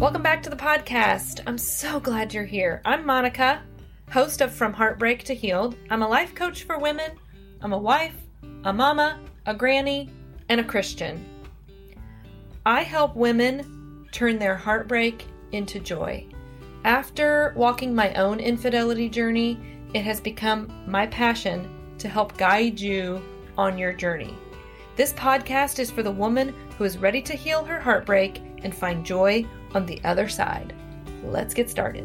Welcome back to the podcast. I'm so glad you're here. I'm Monica, host of From Heartbreak to Healed. I'm a life coach for women. I'm a wife, a mama, a granny, and a Christian. I help women turn their heartbreak into joy. After walking my own infidelity journey, it has become my passion to help guide you on your journey. This podcast is for the woman who is ready to heal her heartbreak and find joy on the other side. Let's get started.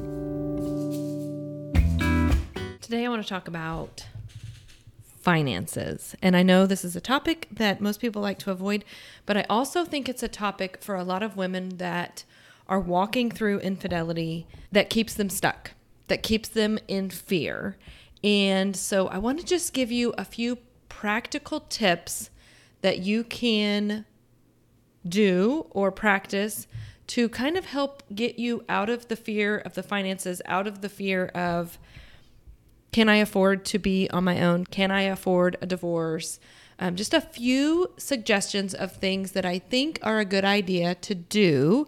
Today I want to talk about finances. And I know this is a topic that most people like to avoid, but I also think it's a topic for a lot of women that are walking through infidelity that keeps them stuck, that keeps them in fear. And so I want to just give you a few practical tips that you can do or practice to kind of help get you out of the fear of the finances, out of the fear of, can I afford to be on my own? Can I afford a divorce? Just a few suggestions of things that I think are a good idea to do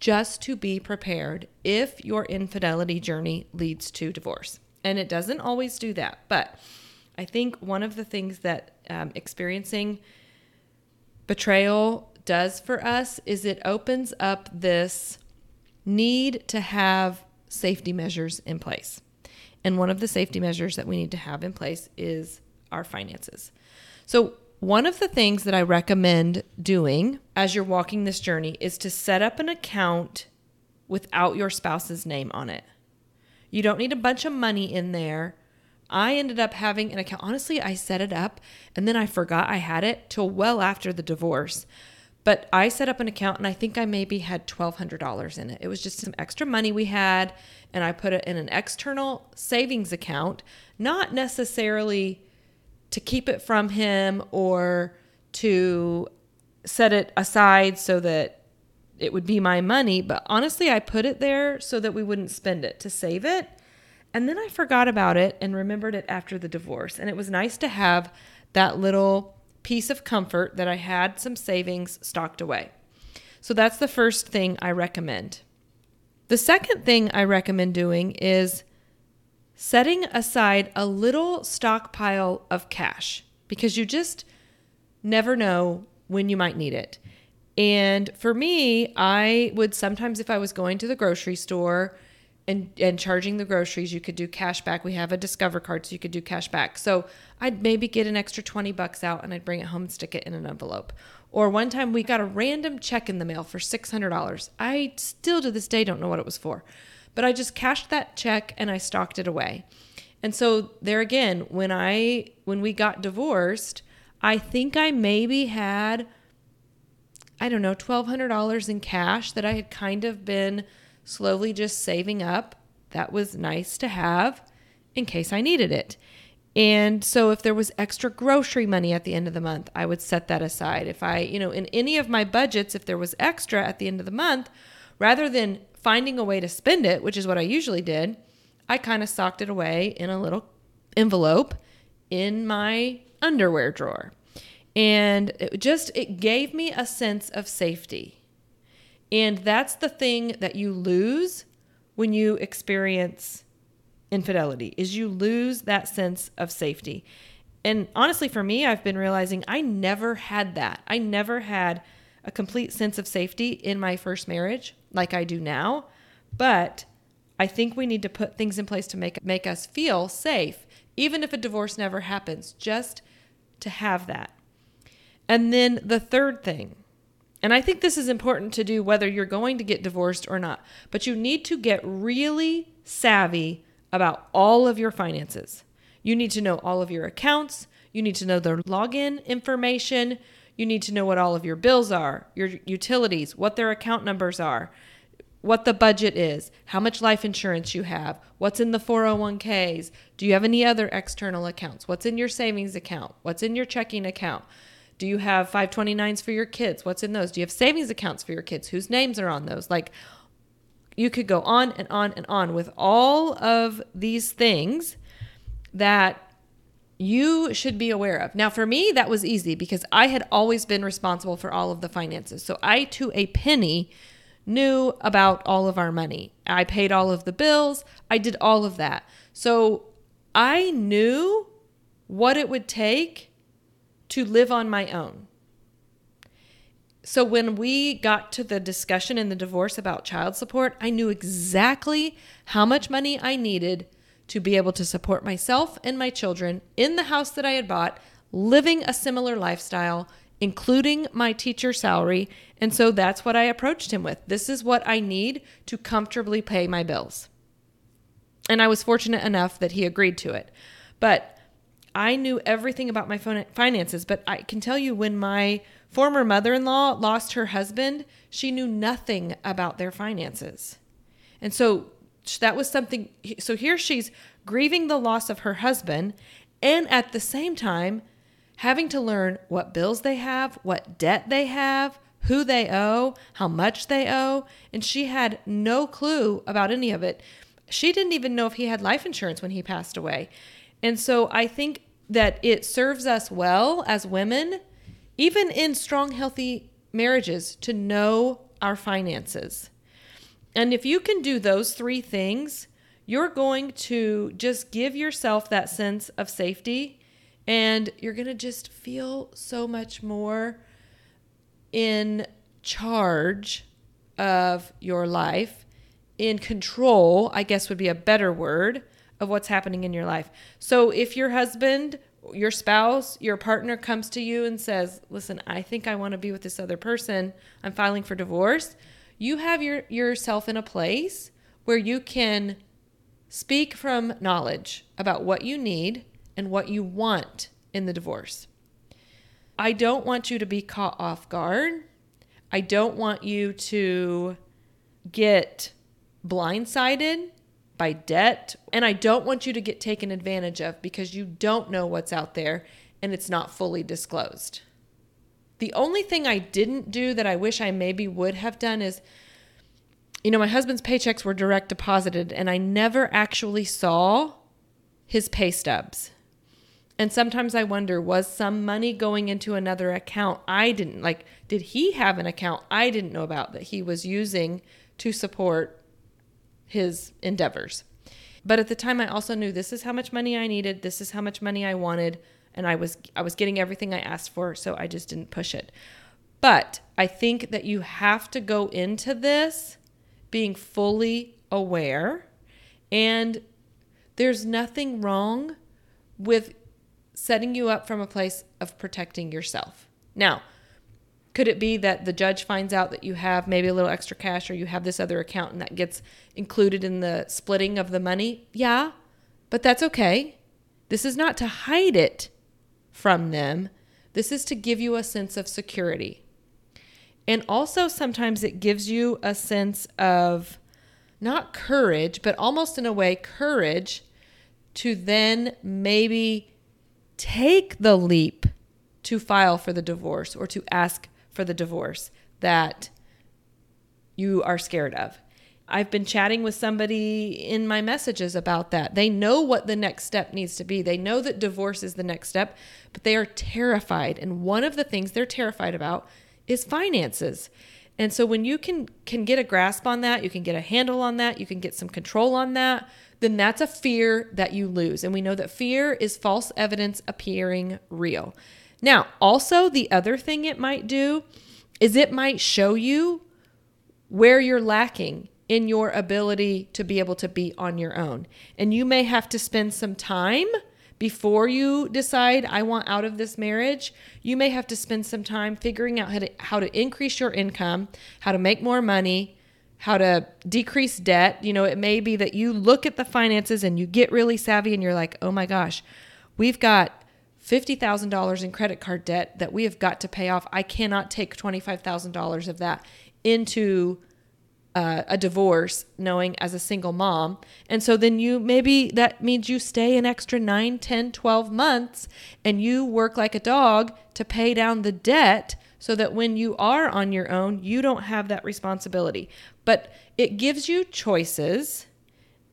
just to be prepared if your infidelity journey leads to divorce. And it doesn't always do that. But I think one of the things that experiencing betrayal does for us is it opens up this need to have safety measures in place. And one of the safety measures that we need to have in place is our finances. So one of the things that I recommend doing as you're walking this journey is to set up an account without your spouse's name on it. You don't need a bunch of money in there. I ended up having an account. Honestly, I set it up and then I forgot I had it till well after the divorce. But I set up an account and I think I maybe had $1,200 in it. It was just some extra money we had, and I put it in an external savings account, not necessarily to keep it from him or to set it aside so that it would be my money. But honestly, I put it there so that we wouldn't spend it, to save it. And then I forgot about it and remembered it after the divorce. And it was nice to have that little piece of comfort that I had some savings stocked away. So that's the first thing I recommend. The second thing I recommend doing is setting aside a little stockpile of cash, because you just never know when you might need it. And for me, I would sometimes, if I was going to the grocery store and charging the groceries, you could do cash back. We have a Discover card, so you could do cash back. So I'd maybe get an extra $20 out and I'd bring it home and stick it in an envelope. Or one time we got a random check in the mail for $600. I still to this day don't know what it was for, but I just cashed that check and I stocked it away. And so there again, when we got divorced, I think I maybe had, I don't know, $1,200 in cash that I had kind of been slowly just saving up. That was nice to have in case I needed it. And so if there was extra grocery money at the end of the month, I would set that aside. If I, in any of my budgets, if there was extra at the end of the month, rather than finding a way to spend it, which is what I usually did, I kind of socked it away in a little envelope in my underwear drawer. And it gave me a sense of safety. And that's the thing that you lose when you experience infidelity, is you lose that sense of safety. And honestly, for me, I've been realizing I never had that. I never had a complete sense of safety in my first marriage like I do now. But I think we need to put things in place to make us feel safe, even if a divorce never happens, just to have that. And then the third thing, and I think this is important to do whether you're going to get divorced or not, but you need to get really savvy about all of your finances. You need to know all of your accounts. You need to know their login information. You need to know what all of your bills are, your utilities, what their account numbers are, what the budget is, how much life insurance you have, what's in the 401ks, do you have any other external accounts, what's in your savings account, what's in your checking account. Do you have 529s for your kids? What's in those? Do you have savings accounts for your kids? Whose names are on those? Like, you could go on and on and on with all of these things that you should be aware of. Now, for me, that was easy because I had always been responsible for all of the finances. So I, to a penny, knew about all of our money. I paid all of the bills. I did all of that. So I knew what it would take to live on my own. So when we got to the discussion in the divorce about child support, I knew exactly how much money I needed to be able to support myself and my children in the house that I had bought, living a similar lifestyle, including my teacher salary. And so that's what I approached him with. This is what I need to comfortably pay my bills. And I was fortunate enough that he agreed to it. But I knew everything about my finances, but I can tell you when my former mother-in-law lost her husband, she knew nothing about their finances. And so that was something, so here she's grieving the loss of her husband and at the same time having to learn what bills they have, what debt they have, who they owe, how much they owe, and she had no clue about any of it. She didn't even know if he had life insurance when he passed away. And so I think that it serves us well as women, even in strong, healthy marriages, to know our finances. And if you can do those three things, you're going to just give yourself that sense of safety, and you're going to just feel so much more in charge of your life, in control, I guess would be a better word, of what's happening in your life. So if your husband, your spouse, your partner comes to you and says, listen, I think I want to be with this other person. I'm filing for divorce. You have yourself in a place where you can speak from knowledge about what you need and what you want in the divorce. I don't want you to be caught off guard. I don't want you to get blindsided by debt, and I don't want you to get taken advantage of because you don't know what's out there and it's not fully disclosed. The only thing I didn't do that I wish I maybe would have done is, you know, my husband's paychecks were direct deposited and I never actually saw his pay stubs. And sometimes I wonder, was some money going into another account I didn't, like, did he have an account I didn't know about that he was using to support his endeavors? But at the time I also knew this is how much money I needed, this is how much money I wanted, and I was getting everything I asked for, so I just didn't push it. But I think that you have to go into this being fully aware, and there's nothing wrong with setting you up from a place of protecting yourself. Now, could it be that the judge finds out that you have maybe a little extra cash or you have this other account and that gets included in the splitting of the money? Yeah, but that's okay. This is not to hide it from them. This is to give you a sense of security. And also sometimes it gives you a sense of not courage, but almost in a way courage to then maybe take the leap to file for the divorce or to ask for the divorce that you are scared of. I've been chatting with somebody in my messages about that. They know what the next step needs to be. They know that divorce is the next step, but they are terrified. And one of the things they're terrified about is finances. And so when you can get a grasp on that, you can get a handle on that, you can get some control on that, then that's a fear that you lose. And we know that fear is false evidence appearing real. Now, also the other thing it might do is it might show you where you're lacking in your ability to be able to be on your own. And you may have to spend some time before you decide I want out of this marriage. You may have to spend some time figuring out how to increase your income, how to make more money, how to decrease debt. You know, it may be that you look at the finances and you get really savvy and you're like, oh my gosh, we've got $50,000 in credit card debt that we have got to pay off. I cannot take $25,000 of that into a divorce, knowing as a single mom. And so then you, maybe that means you stay an extra 9, 10, 12 months and you work like a dog to pay down the debt so that when you are on your own, you don't have that responsibility. But it gives you choices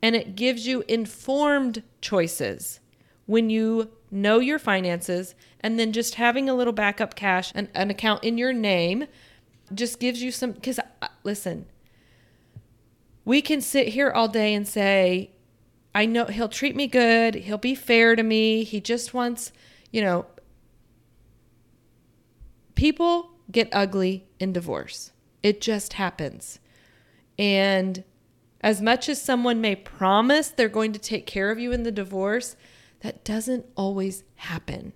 and it gives you informed choices when you know your finances, and then just having a little backup cash and an account in your name just gives you some, because listen, we can sit here all day and say, I know he'll treat me good. He'll be fair to me. He just wants, you know, people get ugly in divorce. It just happens. And as much as someone may promise they're going to take care of you in the divorce, that doesn't always happen.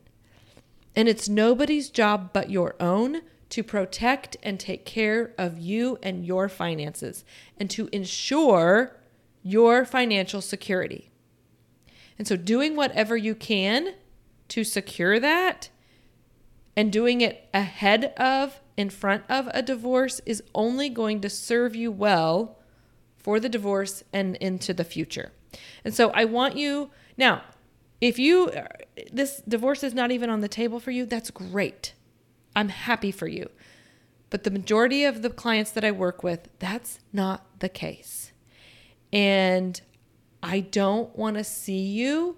And it's nobody's job but your own to protect and take care of you and your finances and to ensure your financial security. And so doing whatever you can to secure that and doing it ahead of, in front of a divorce is only going to serve you well for the divorce and into the future. And so I want you now, if you, this divorce is not even on the table for you, that's great. I'm happy for you. But the majority of the clients that I work with, that's not the case. And I don't want to see you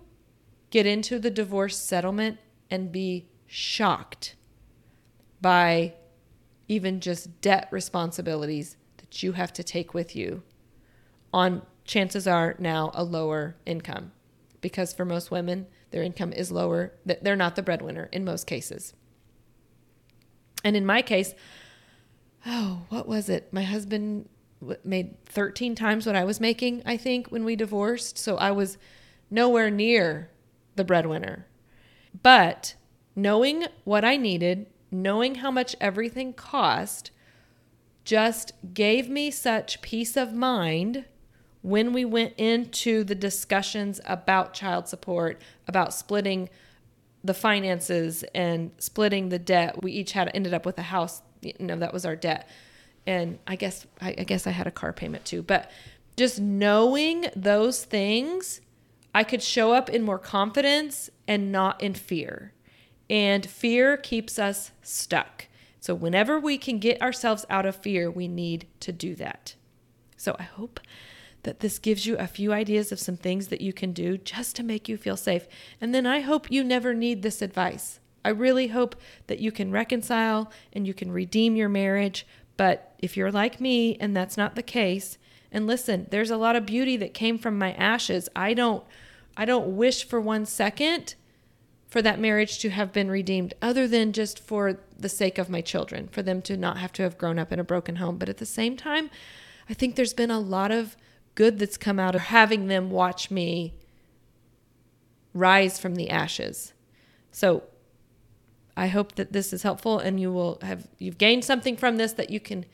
get into the divorce settlement and be shocked by even just debt responsibilities that you have to take with you on, chances are now, a lower income. Because for most women, their income is lower. They're not the breadwinner in most cases. And in my case, what was it? My husband made 13 times what I was making, I think, when we divorced. So I was nowhere near the breadwinner. But knowing what I needed, knowing how much everything cost, just gave me such peace of mind when we went into the discussions about child support, about splitting the finances and splitting the debt. We each had ended up with a house, you know, that was our debt. And I guess I had a car payment too, but just knowing those things, I could show up in more confidence and not in fear. And fear keeps us stuck. So whenever we can get ourselves out of fear, we need to do that. So I hope that this gives you a few ideas of some things that you can do just to make you feel safe. And then I hope you never need this advice. I really hope that you can reconcile and you can redeem your marriage. But if you're like me and that's not the case, and listen, there's a lot of beauty that came from my ashes. I don't wish for one second for that marriage to have been redeemed, other than just for the sake of my children, for them to not have to have grown up in a broken home. But at the same time, I think there's been a lot of good that's come out of having them watch me rise from the ashes. So I hope that this is helpful and you've gained something from this that you can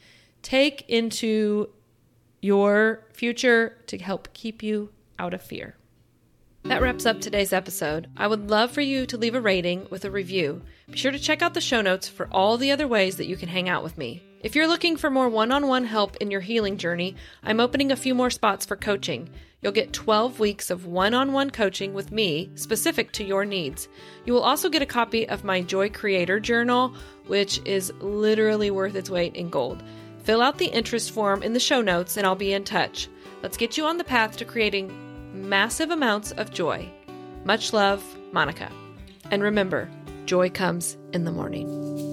take into your future to help keep you out of fear. That wraps up today's episode. I would love for you to leave a rating with a review. Be sure to check out the show notes for all the other ways that you can hang out with me. If you're looking for more one-on-one help in your healing journey, I'm opening a few more spots for coaching. You'll get 12 weeks of one-on-one coaching with me, specific to your needs. You will also get a copy of my Joy Creator Journal, which is literally worth its weight in gold. Fill out the interest form in the show notes and I'll be in touch. Let's get you on the path to creating massive amounts of joy. Much love, Monica. And remember, joy comes in the morning.